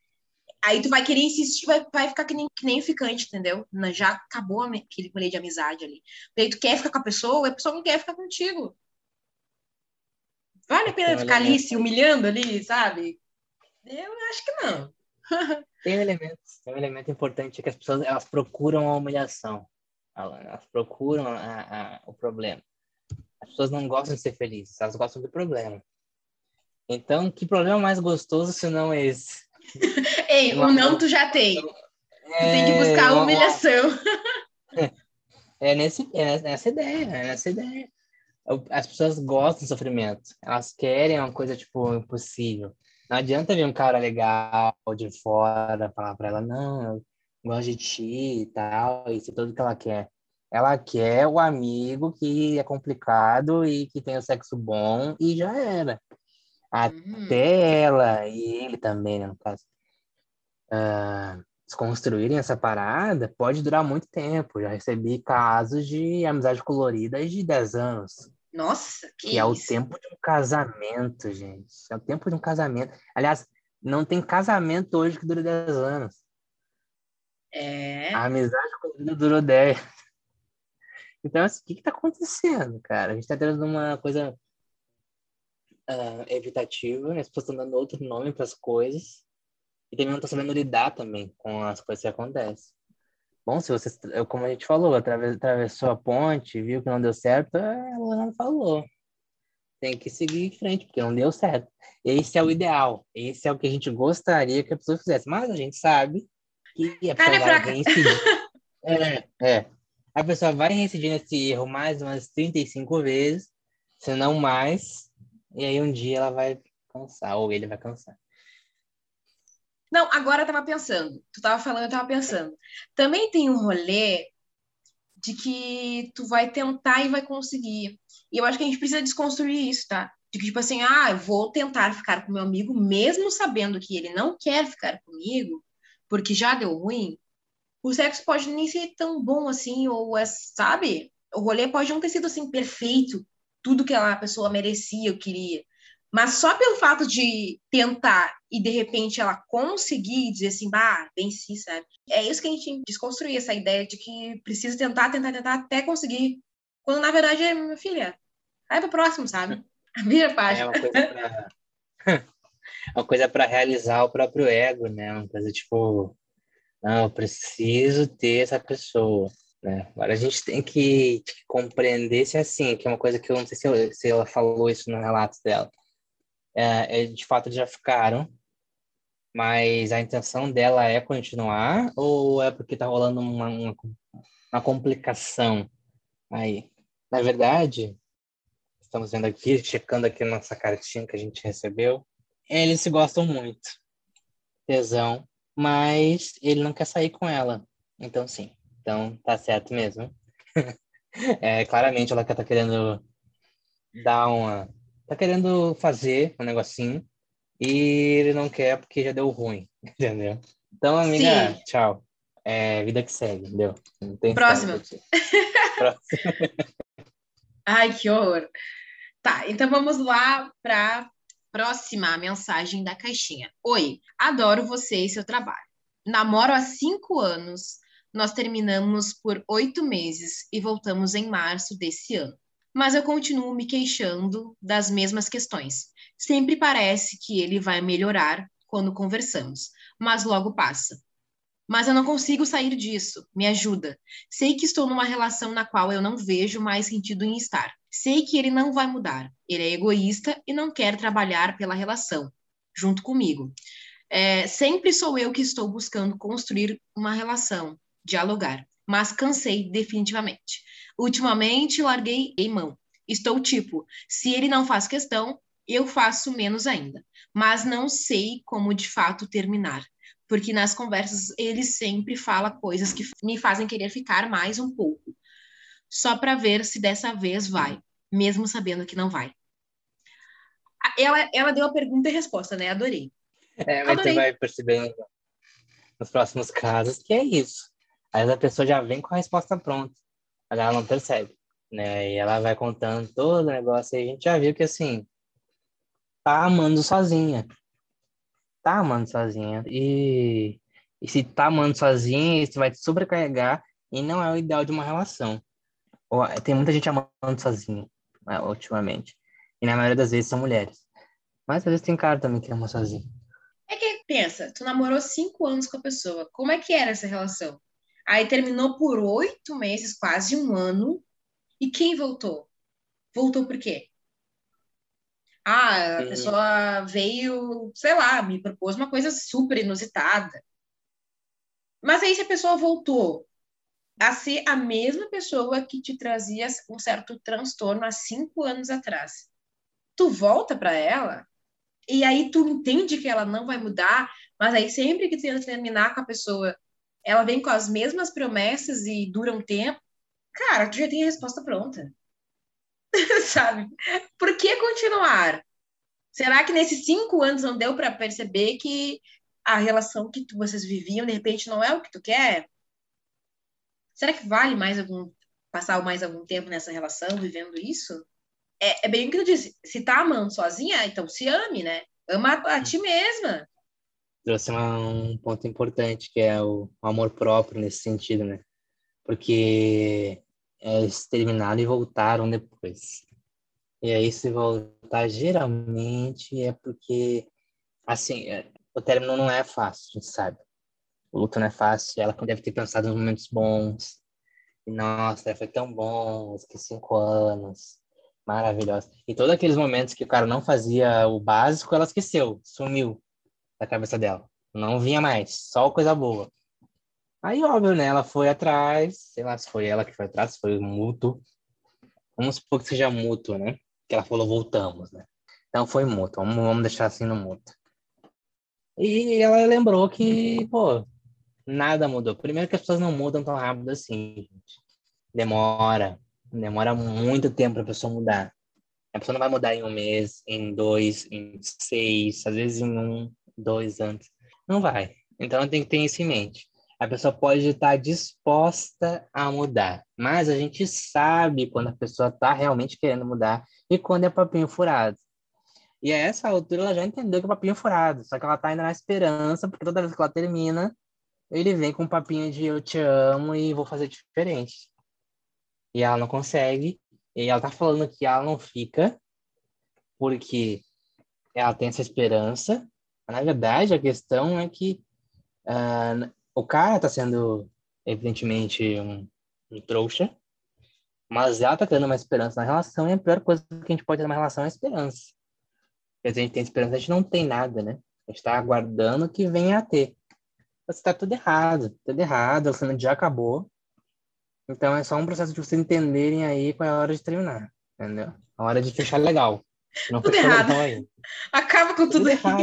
Aí tu vai querer insistir, vai, vai ficar que nem, que nem ficante, entendeu? Já acabou aquele rolê de amizade ali. Aí tu quer ficar com a pessoa, a pessoa não quer ficar contigo. Vale a pena ficar ali se humilhando ali, sabe? Eu acho que não. Tem um elemento, tem um elemento importante, é que as pessoas, elas procuram a humilhação. Elas procuram a, a, o problema. As pessoas não gostam de ser felizes, elas gostam do problema. Então, que problema mais gostoso se não esse? Ei, o não tu já tem. É, tu tem que buscar a humilhação. É, é, nesse, é nessa ideia, é nessa ideia. As pessoas gostam do sofrimento. Elas querem uma coisa, tipo, impossível. Não adianta vir um cara legal de fora falar pra ela, não, eu gosto de ti e tal, isso é tudo que ela quer. Ela quer o amigo que é complicado e que tem o sexo bom e já era. Até uhum. ela e ele também, né, no caso. Uh, desconstruírem essa parada pode durar muito tempo. Já recebi casos de amizade colorida de dez anos. Nossa, que, que é isso? O tempo de um casamento, gente. É o tempo de um casamento. Aliás, não tem casamento hoje que dure dez anos. É. A amizade colorida durou dez. Então, assim, o que que tá acontecendo, cara? A gente tá tendo uma coisa uh, evitativa, né? As pessoas estão dando outro nome para as coisas e também não estão sabendo lidar também com as coisas que acontecem. Bom, se você, como a gente falou, atravessou a ponte, viu que não deu certo, ela não falou. Tem que seguir em frente, porque não deu certo. Esse é o ideal. Esse é o que a gente gostaria que a pessoa fizesse. Mas a gente sabe que a pessoa vai reincidir. É, é. A pessoa vai reincidir nesse erro mais umas trinta e cinco vezes, se não mais, e aí um dia ela vai cansar, ou ele vai cansar. Não, agora eu tava pensando. Tu tava falando, eu tava pensando. Também tem um rolê de que tu vai tentar e vai conseguir. E eu acho que a gente precisa desconstruir isso, tá? De que, tipo assim, ah, eu vou tentar ficar com meu amigo, mesmo sabendo que ele não quer ficar comigo, porque já deu ruim. O sexo pode nem ser tão bom assim, ou é, sabe? O rolê pode não ter sido assim, perfeito, tudo que a pessoa merecia, eu queria. Mas só pelo fato de tentar e, de repente, ela conseguir dizer assim, bah, venci, sabe? É isso que a gente tem que desconstruir, essa ideia de que precisa tentar, tentar, tentar até conseguir. Quando, na verdade, é, minha filha, vai pro próximo, sabe? A minha página. É uma coisa pra... uma coisa pra realizar o próprio ego, né? Uma coisa tipo, não, eu preciso ter essa pessoa, né? Agora a gente tem que compreender se é assim, que é uma coisa que eu não sei se, eu, se ela falou isso no relato dela. É, de fato, eles já ficaram, mas a intenção dela é continuar ou é porque tá rolando uma, uma, uma complicação aí? Na verdade, estamos vendo aqui, checando aqui nossa cartinha que a gente recebeu, eles se gostam muito, tesão, mas ele não quer sair com ela, então sim, então tá certo mesmo. É, claramente ela tá querendo dar uma... Tá querendo fazer um negocinho e ele não quer porque já deu ruim, entendeu? Então, amiga, sim. Tchau. É vida que segue, entendeu? Não tem Próximo. Próximo. Ai, que horror. Tá, então vamos lá para próxima mensagem da caixinha. Oi, adoro você e seu trabalho. Namoro há cinco anos, nós terminamos por oito meses e voltamos em março desse ano. Mas eu continuo me queixando das mesmas questões. Sempre parece que ele vai melhorar quando conversamos, mas logo passa. Mas eu não consigo sair disso, me ajuda. Sei que estou numa relação na qual eu não vejo mais sentido em estar. Sei que ele não vai mudar, ele é egoísta e não quer trabalhar pela relação, junto comigo. É, sempre sou eu que estou buscando construir uma relação, dialogar, mas cansei definitivamente. Ultimamente, larguei em mão. Estou tipo, se ele não faz questão, eu faço menos ainda. Mas não sei como de fato terminar. Porque nas conversas ele sempre fala coisas que me fazem querer ficar mais um pouco. Só para ver se dessa vez vai. Mesmo sabendo que não vai. Ela, ela deu a pergunta e resposta, né? Adorei. É, mas você vai percebendo nos próximos casos que é isso. Aí a pessoa já vem com a resposta pronta. Ela não percebe, né? E ela vai contando todo o negócio e a gente já viu que, assim, tá amando sozinha. Tá amando sozinha. E, e se tá amando sozinha, isso vai te sobrecarregar e não é o ideal de uma relação. Ou, tem muita gente amando sozinha, né, ultimamente. E na maioria das vezes são mulheres. Mas às vezes tem cara também que ama sozinho. É que, pensa, tu namorou cinco anos com a pessoa. Como é que era essa relação? Aí terminou por oito meses, quase um ano. E quem voltou? Voltou por quê? Ah, a Sim. pessoa veio, sei lá, me propôs uma coisa super inusitada. Mas aí se a pessoa voltou a ser a mesma pessoa que te trazia um certo transtorno há cinco anos atrás, tu volta para ela e aí tu entende que ela não vai mudar, mas aí sempre que tu tenta terminar com a pessoa... ela vem com as mesmas promessas e dura um tempo, cara, tu já tem a resposta pronta. Sabe? Por que continuar? Será que nesses cinco anos não deu para perceber que a relação que tu, vocês viviam, de repente, não é o que tu quer? Será que vale mais algum, passar mais algum tempo nessa relação, vivendo isso? É, é bem o que tu disse, se tá amando sozinha, então se ame, né? Ama a, a ti mesma. Trouxe um ponto importante, que é o amor próprio nesse sentido, né? Porque eles terminaram e voltaram depois. E aí, se voltar, geralmente é porque, assim, o término não é fácil, a gente sabe. O luto não é fácil, ela deve ter pensado nos momentos bons. E, nossa, foi tão bom, esses cinco anos, maravilhoso. E todos aqueles momentos que o cara não fazia o básico, ela esqueceu, sumiu da cabeça dela, não vinha mais, só coisa boa. Aí, óbvio, né, ela foi atrás, sei lá se foi ela que foi atrás, se foi mútuo, vamos supor que seja mútuo, né, que ela falou voltamos, né, Então foi mútuo, vamos, vamos deixar assim no mútuo. E ela lembrou que, pô, nada mudou. Primeiro que as pessoas não mudam tão rápido assim, gente. Demora, demora muito tempo para a pessoa mudar. A pessoa não vai mudar em um mês, em dois, em seis, às vezes em um, dois anos. Não vai. Então tem que ter isso em mente. A pessoa pode estar disposta a mudar, mas a gente sabe quando a pessoa está realmente querendo mudar e quando é papinho furado. E a essa altura ela já entendeu que é papinho furado, só que ela está ainda na esperança, porque toda vez que ela termina, ele vem com um papinho de eu te amo e vou fazer diferente. E ela não consegue, e ela está falando que ela não fica, porque ela tem essa esperança. Na verdade, a questão é que uh, o cara tá sendo, evidentemente, um, um trouxa, mas ela tá tendo uma esperança na relação, e a pior coisa que a gente pode ter na relação é a esperança. Quer dizer, a gente tem esperança, a gente não tem nada, né? A gente tá aguardando que venha a ter. Mas tá tudo errado, tudo errado, o filme já acabou. Então é só um processo de vocês entenderem aí qual é a hora de terminar, entendeu? A hora de fechar legal. Não tudo errado. Aí. Acaba com tudo, tudo errado.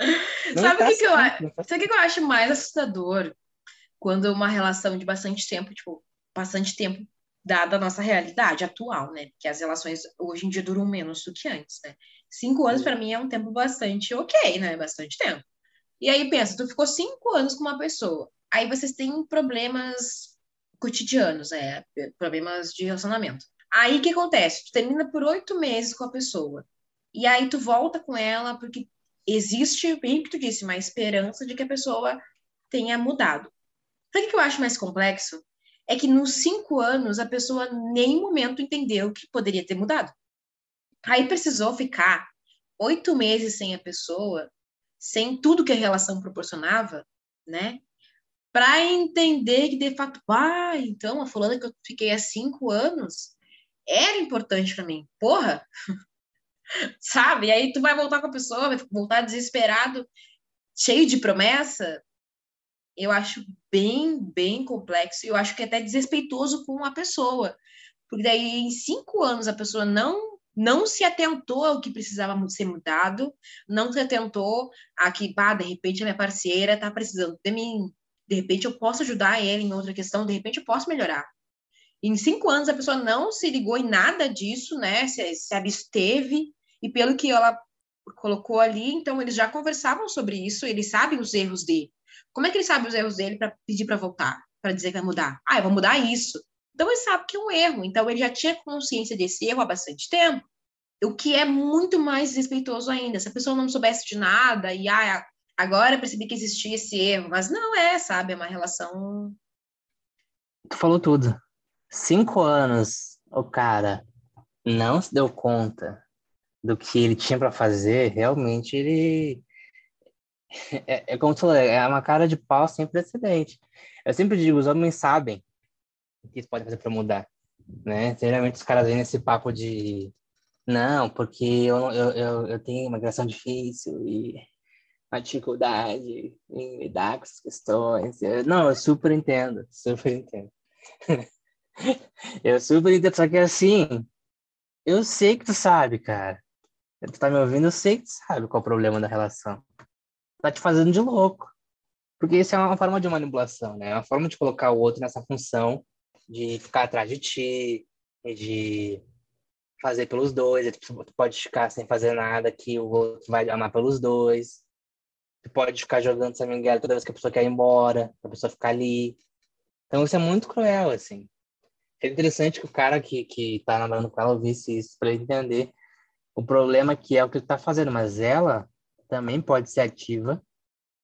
Aí. Não sabe o que, que, eu... Sabe que eu acho mais assustador? Quando uma relação de bastante tempo, tipo, bastante tempo dada a nossa realidade atual, né? Que as relações hoje em dia duram menos do que antes, né? Cinco anos pra mim é um tempo bastante ok, né? Bastante tempo. E aí pensa, tu ficou cinco anos com uma pessoa, aí vocês têm problemas cotidianos, né? Problemas de relacionamento. Aí o que acontece? Tu termina por oito meses com a pessoa. E aí tu volta com ela porque existe, bem que tu disse, uma esperança de que a pessoa tenha mudado. Sabe o que eu acho mais complexo? É que nos cinco anos a pessoa nem momento entendeu que poderia ter mudado. Aí precisou ficar oito meses sem a pessoa, sem tudo que a relação proporcionava, né? Para entender que de fato, ah, então a fulana que eu fiquei há cinco anos era importante para mim. Porra! Sabe? E aí tu vai voltar com a pessoa, vai voltar desesperado, cheio de promessa. Eu acho bem, bem complexo. Eu acho que é até desrespeitoso com a pessoa. Porque daí, em cinco anos, a pessoa não, não se atentou ao que precisava ser mudado, não se atentou a que, pá, de repente a minha parceira tá precisando de mim, de repente eu posso ajudar ela em outra questão, de repente eu posso melhorar. Em cinco anos, a pessoa não se ligou em nada disso, né? Se, se absteve. E pelo que ela colocou ali, então eles já conversavam sobre isso, eles sabem os erros dele. Como é que ele sabe os erros dele para pedir para voltar? Para dizer que vai mudar? Ah, eu vou mudar isso. Então ele sabe que é um erro. Então ele já tinha consciência desse erro há bastante tempo. O que é muito mais desrespeitoso ainda. Se a pessoa não soubesse de nada e ah, agora percebi que existia esse erro. Mas não é, sabe? É uma relação... Tu falou tudo. Cinco anos, o cara não se deu conta do que ele tinha para fazer, realmente ele... É, é como tu falou, é uma cara de pau sem precedente. Eu sempre digo, os homens sabem o que eles podem fazer para mudar, né? Geralmente os caras vêm nesse papo de... Não, porque eu, eu, eu, eu tenho uma relação difícil e uma dificuldade em lidar com essas questões. Eu, não, eu super entendo, super entendo. Eu super entendo, só que assim, eu sei que tu sabe, cara. Tu tá me ouvindo, eu sei que tu sabe qual é o problema da relação. Tá te fazendo de louco. Porque isso é uma forma de manipulação, né? É uma forma de colocar o outro nessa função de ficar atrás de ti, de fazer pelos dois. Tu pode ficar sem fazer nada que o outro vai amar pelos dois. Tu pode ficar jogando essa minguela toda vez que a pessoa quer ir embora, a pessoa ficar ali. Então isso é muito cruel, assim. É interessante que o cara que, que tá namorando com ela ouvisse isso para entender o problema que é o que ele tá fazendo. Mas ela também pode ser ativa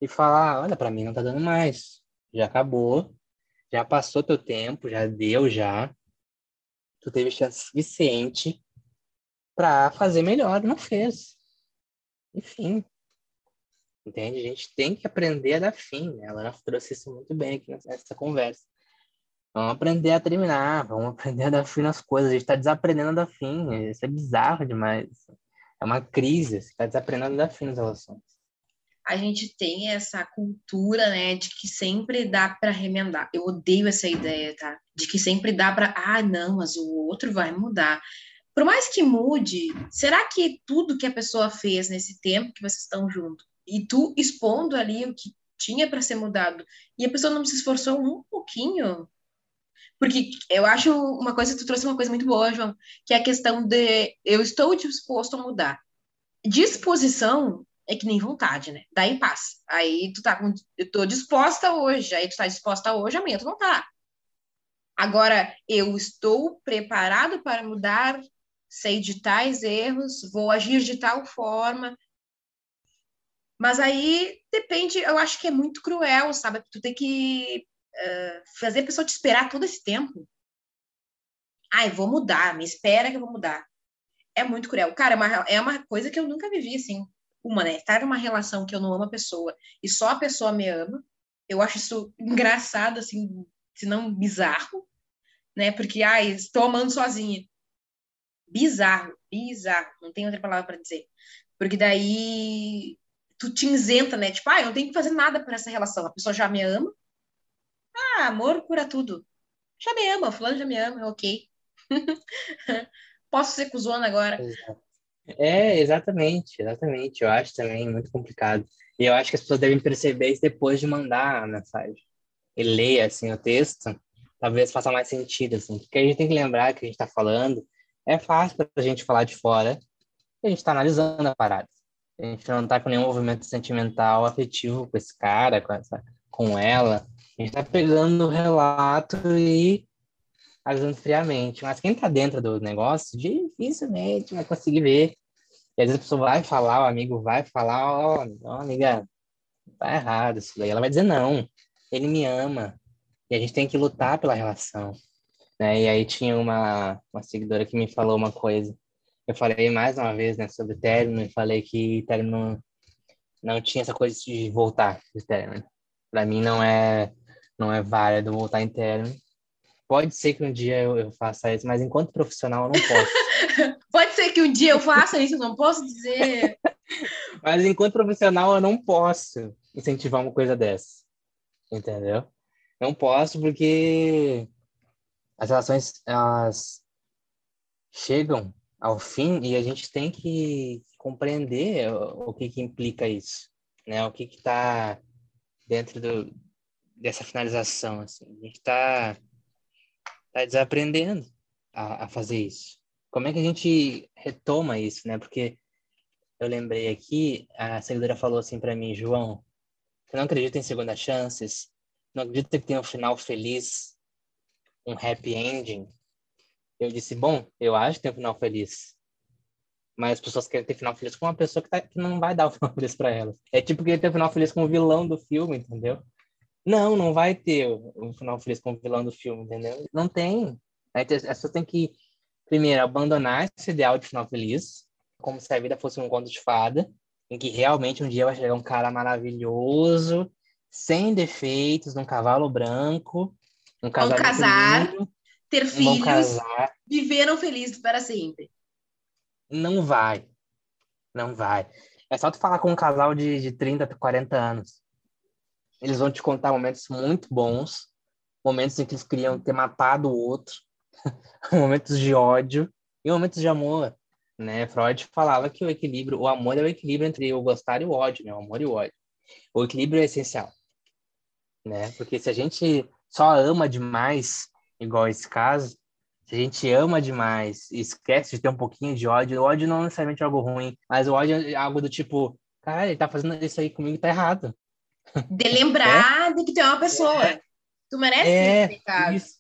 e falar, olha, para mim não tá dando mais. Já acabou, já passou teu tempo, já deu, já. Tu teve chance suficiente para fazer melhor, não fez. Enfim. Entende? A gente tem que aprender a dar fim, né? A Alana trouxe isso muito bem aqui nessa conversa. Vamos aprender a terminar, vamos aprender a dar fim nas coisas. A gente está desaprendendo a dar fim. Isso é bizarro demais. É uma crise, você está desaprendendo a dar fim nas relações. A gente tem essa cultura, né, de que sempre dá para remendar. Eu odeio essa ideia, tá? De que sempre dá para... Ah, não, mas o outro vai mudar. por mais que mude, será que tudo que a pessoa fez nesse tempo que vocês estão juntos, e tu expondo ali o que tinha para ser mudado, e a pessoa não se esforçou um pouquinho? Porque eu acho uma coisa, tu trouxe uma coisa muito boa, João, que é a questão de eu estou disposto a mudar. Disposição é que nem vontade, né? Dá em paz. Aí tu tá com... Eu tô disposta hoje. Aí tu tá disposta hoje, amanhã tu não tá. Agora, eu estou preparado para mudar, sei de tais erros, vou agir de tal forma. Mas aí depende, eu acho que é muito cruel, sabe? Tu tem que uh, fazer a pessoa te esperar todo esse tempo. Ai, vou mudar, me espera que eu vou mudar. É muito cruel. Cara, é uma, é uma coisa que eu nunca vivi, assim. Uma, né? Estar numa relação que eu não amo a pessoa e só a pessoa me ama, eu acho isso engraçado, assim, se não bizarro, né? Porque, ai, estou amando sozinha. Bizarro, bizarro. Não tem outra palavra para dizer. Porque daí tu te isenta, né? Tipo, ah, eu não tenho que fazer nada por essa relação. A pessoa já me ama. Ah, amor cura tudo. Já me ama, fulano já me ama, ok. Posso ser cuzona agora. É, exatamente, exatamente. Eu acho também muito complicado. E eu acho que as pessoas devem perceber isso depois de mandar a mensagem. E ler, assim, o texto, talvez faça mais sentido, assim. Porque a gente tem que lembrar que a gente está falando. É fácil para a gente falar de fora. A gente está analisando a parada. A gente não tá com nenhum movimento sentimental, afetivo com esse cara, com, essa, com ela. A gente tá pegando o relato e analisando friamente. Mas quem tá dentro do negócio, dificilmente vai conseguir ver. E às vezes a pessoa vai falar, o amigo vai falar, ó, oh, amiga, tá errado isso daí. Ela vai dizer, não, ele me ama. E a gente tem que lutar pela relação. Né? E aí tinha uma, uma seguidora que me falou uma coisa. Eu falei mais uma vez, né, sobre término, e falei que término não tinha essa coisa de voltar de término. Para mim não é, não é válido voltar em término. Pode ser que um dia eu, eu faça isso, mas enquanto profissional eu não posso. Pode ser que um dia eu faça isso, eu não posso dizer. Mas enquanto profissional eu não posso incentivar uma coisa dessa, entendeu? Não posso porque as relações, elas chegam ao fim, e a gente tem que compreender o, o que que implica isso, né? O que que tá dentro do, dessa finalização, assim. A gente tá, tá desaprendendo a, a fazer isso. Como é que a gente retoma isso, né? Porque eu lembrei aqui, a seguidora falou assim para mim, João, você não acredita em segundas chances? Não acredita que tem um final feliz? Um happy ending? Eu disse, bom, eu acho que tem um final feliz. Mas as pessoas querem ter final feliz com uma pessoa que, tá, que não vai dar o final feliz pra elas. É tipo querer ter um final feliz com o vilão do filme, entendeu? Não, não vai ter um final feliz com o vilão do filme, entendeu? Não tem. As pessoas têm que, primeiro, abandonar esse ideal de final feliz, como se a vida fosse um conto de fada, em que realmente um dia vai chegar um cara maravilhoso, sem defeitos, num cavalo branco, um casamento Vão casar. Lindo, ter filhos, viveram felizes para sempre. Não vai. Não vai. É só tu falar com um casal de, de trinta, quarenta anos. Eles vão te contar momentos muito bons, momentos em que eles queriam ter matado o outro, momentos de ódio e momentos de amor. Né? Freud falava que o equilíbrio, o amor é o equilíbrio entre o gostar e o ódio, né? O amor e o ódio. O equilíbrio é essencial. Né? Porque se a gente só ama demais, igual esse caso, se a gente ama demais e esquece de ter um pouquinho de ódio, o ódio não é necessariamente algo ruim, mas o ódio é algo do tipo, cara, ele tá fazendo isso aí comigo, tá errado. De lembrar é. de que tu é uma pessoa. É. Tu merece é. ser respeitado. Isso.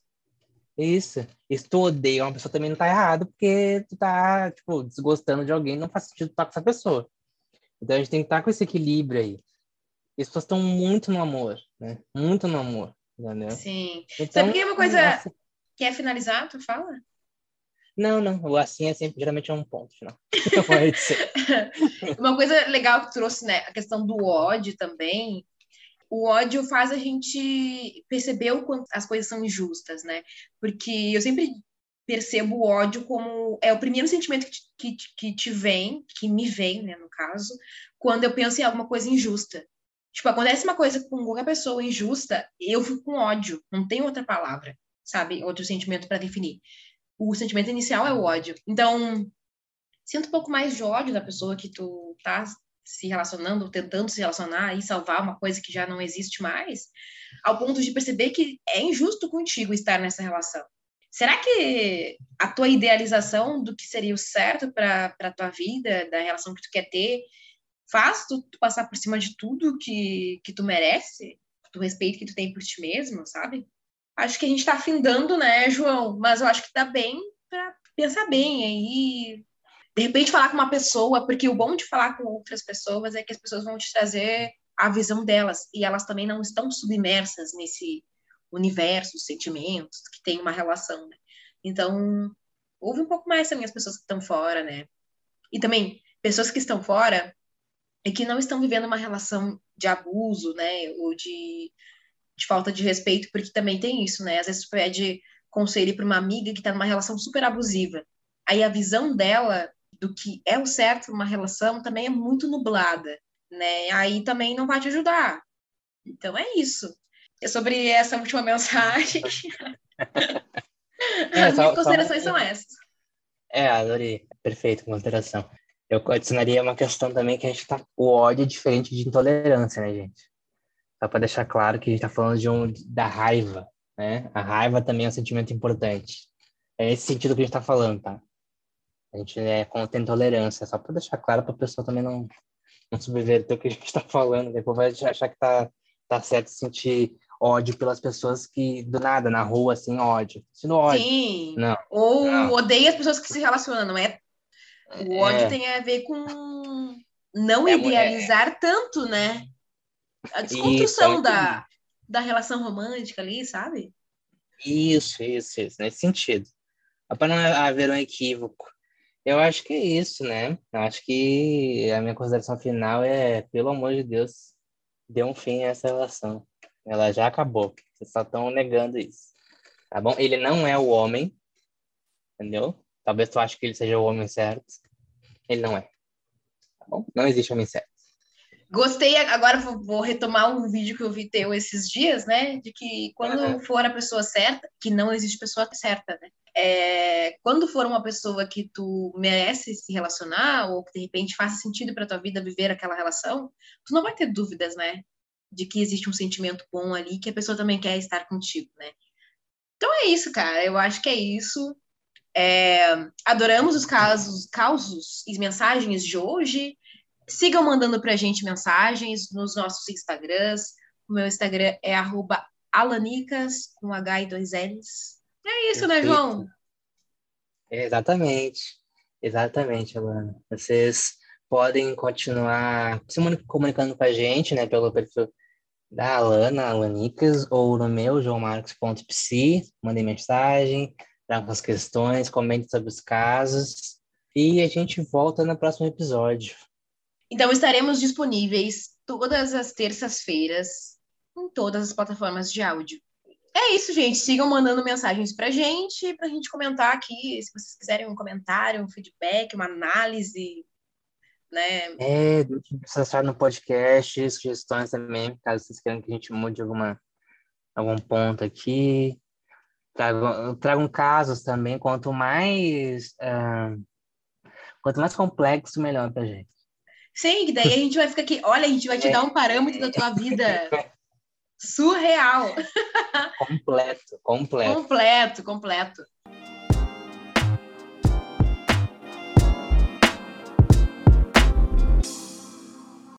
Isso. Isso tu odeia uma pessoa também não tá errado, porque tu tá, tipo, desgostando de alguém, não faz sentido estar com essa pessoa. Então a gente tem que estar com esse equilíbrio aí. E as pessoas estão muito no amor, né? Muito no amor. Entendeu? Sim. Então, sabe que é uma coisa... Assim... Quer finalizar? Tu fala? Não, não. O assim é sempre... Geralmente é um ponto final. Uma coisa legal que tu trouxe, né? A questão do ódio também. O ódio faz a gente perceber o quanto as coisas são injustas, né? Porque eu sempre percebo o ódio como... É o primeiro sentimento que te, que, que te vem, que me vem, né, no caso, quando eu penso em alguma coisa injusta. Tipo, acontece uma coisa com qualquer pessoa injusta, eu fico com ódio. Não tem outra palavra, sabe? Outro sentimento para definir. o sentimento inicial é o ódio. Então, sinta um pouco mais de ódio da pessoa que tu tá se relacionando, ou tentando se relacionar e salvar uma coisa que já não existe mais, ao ponto de perceber que é injusto contigo estar nessa relação. Será que a tua idealização do que seria o certo para a tua vida, da relação que tu quer ter, faz tu, tu passar por cima de tudo que, que tu merece, do respeito que tu tem por ti mesmo, sabe? Acho que a gente tá afindando, né, João? Mas eu acho que tá bem para pensar bem aí. De repente falar com uma pessoa, porque o bom de falar com outras pessoas é que as pessoas vão te trazer a visão delas, e elas também não estão submersas nesse universo, sentimentos, que tem uma relação, né? Então, ouve um pouco mais também as pessoas que estão fora, né? E também, pessoas que estão fora e que não estão vivendo uma relação de abuso, né? Ou de, de falta de respeito, porque também tem isso, né? Às vezes tu pede conselho para uma amiga que está numa relação super abusiva. Aí a visão dela do que é o certo numa relação também é muito nublada, né? Aí também não vai te ajudar. Então é isso. É sobre essa última mensagem. É, As só, minhas considerações só... são essas. É, adorei. Perfeito, consideração. Eu adicionaria uma questão também que a gente tá... O ódio é diferente de intolerância, né, gente? Só para deixar claro que a gente tá falando de um... da raiva, né? A raiva também é um sentimento importante. É esse sentido que a gente tá falando, tá? A gente é contra a intolerância. Só para deixar claro para a pessoa também não, não subverter o que a gente tá falando. Depois vai achar que tá, tá certo sentir ódio pelas pessoas que, do nada, na rua, assim, ódio. Se não ódio. Sim. Não. Ou não. Odeia as pessoas que se relacionam, não é? O ódio é. tem a ver com não é idealizar mulher. tanto, né? A desconstrução isso, da, da relação romântica ali, sabe? Isso, isso, isso. Nesse sentido. Para não haver um equívoco. Eu acho que é isso, né? Eu acho que a minha consideração final é, pelo amor de Deus, dê um fim a essa relação. Ela já acabou. Vocês só estão negando isso. Tá bom? Ele não é o homem. Entendeu? Talvez tu ache que ele seja o homem certo. Ele não é. Tá bom? Não existe homem certo. Gostei. Agora vou retomar um vídeo que eu vi teu esses dias, né? De que quando uhum. for a pessoa certa, que não existe pessoa certa, né? É, quando for uma pessoa que tu merece se relacionar ou que de repente faça sentido pra tua vida viver aquela relação, tu não vai ter dúvidas, né? De que existe um sentimento bom ali, que a pessoa também quer estar contigo, né? Então é isso, cara. Eu acho que é isso. É... Adoramos os casos, causos e mensagens de hoje. Sigam mandando pra gente mensagens nos nossos Instagrams. O meu Instagram é arroba alanicas, com H e dois L's. É isso, Perfeito. Né, João? Exatamente. Exatamente, Alana. Vocês... podem continuar se comunicando com a gente, né, pelo perfil da Alana, alanicas, ou no meu, joão marcos ponto p s i. Mandem mensagem, tragam as questões, comentem sobre os casos. E a gente volta no próximo episódio. Então estaremos disponíveis todas as terças-feiras em todas as plataformas de áudio. É isso, gente. Sigam mandando mensagens pra gente, pra gente comentar aqui. Se vocês quiserem um comentário, um feedback, uma análise... Né? É, deixa no podcast, sugestões também, caso vocês queiram que a gente mude alguma, algum ponto aqui. Tragam, tragam casos também, quanto mais uh, quanto mais complexo, melhor pra gente. Sim, que daí a gente vai ficar aqui, olha, a gente vai te é. dar um parâmetro da tua vida surreal. Completo, completo. Completo, completo.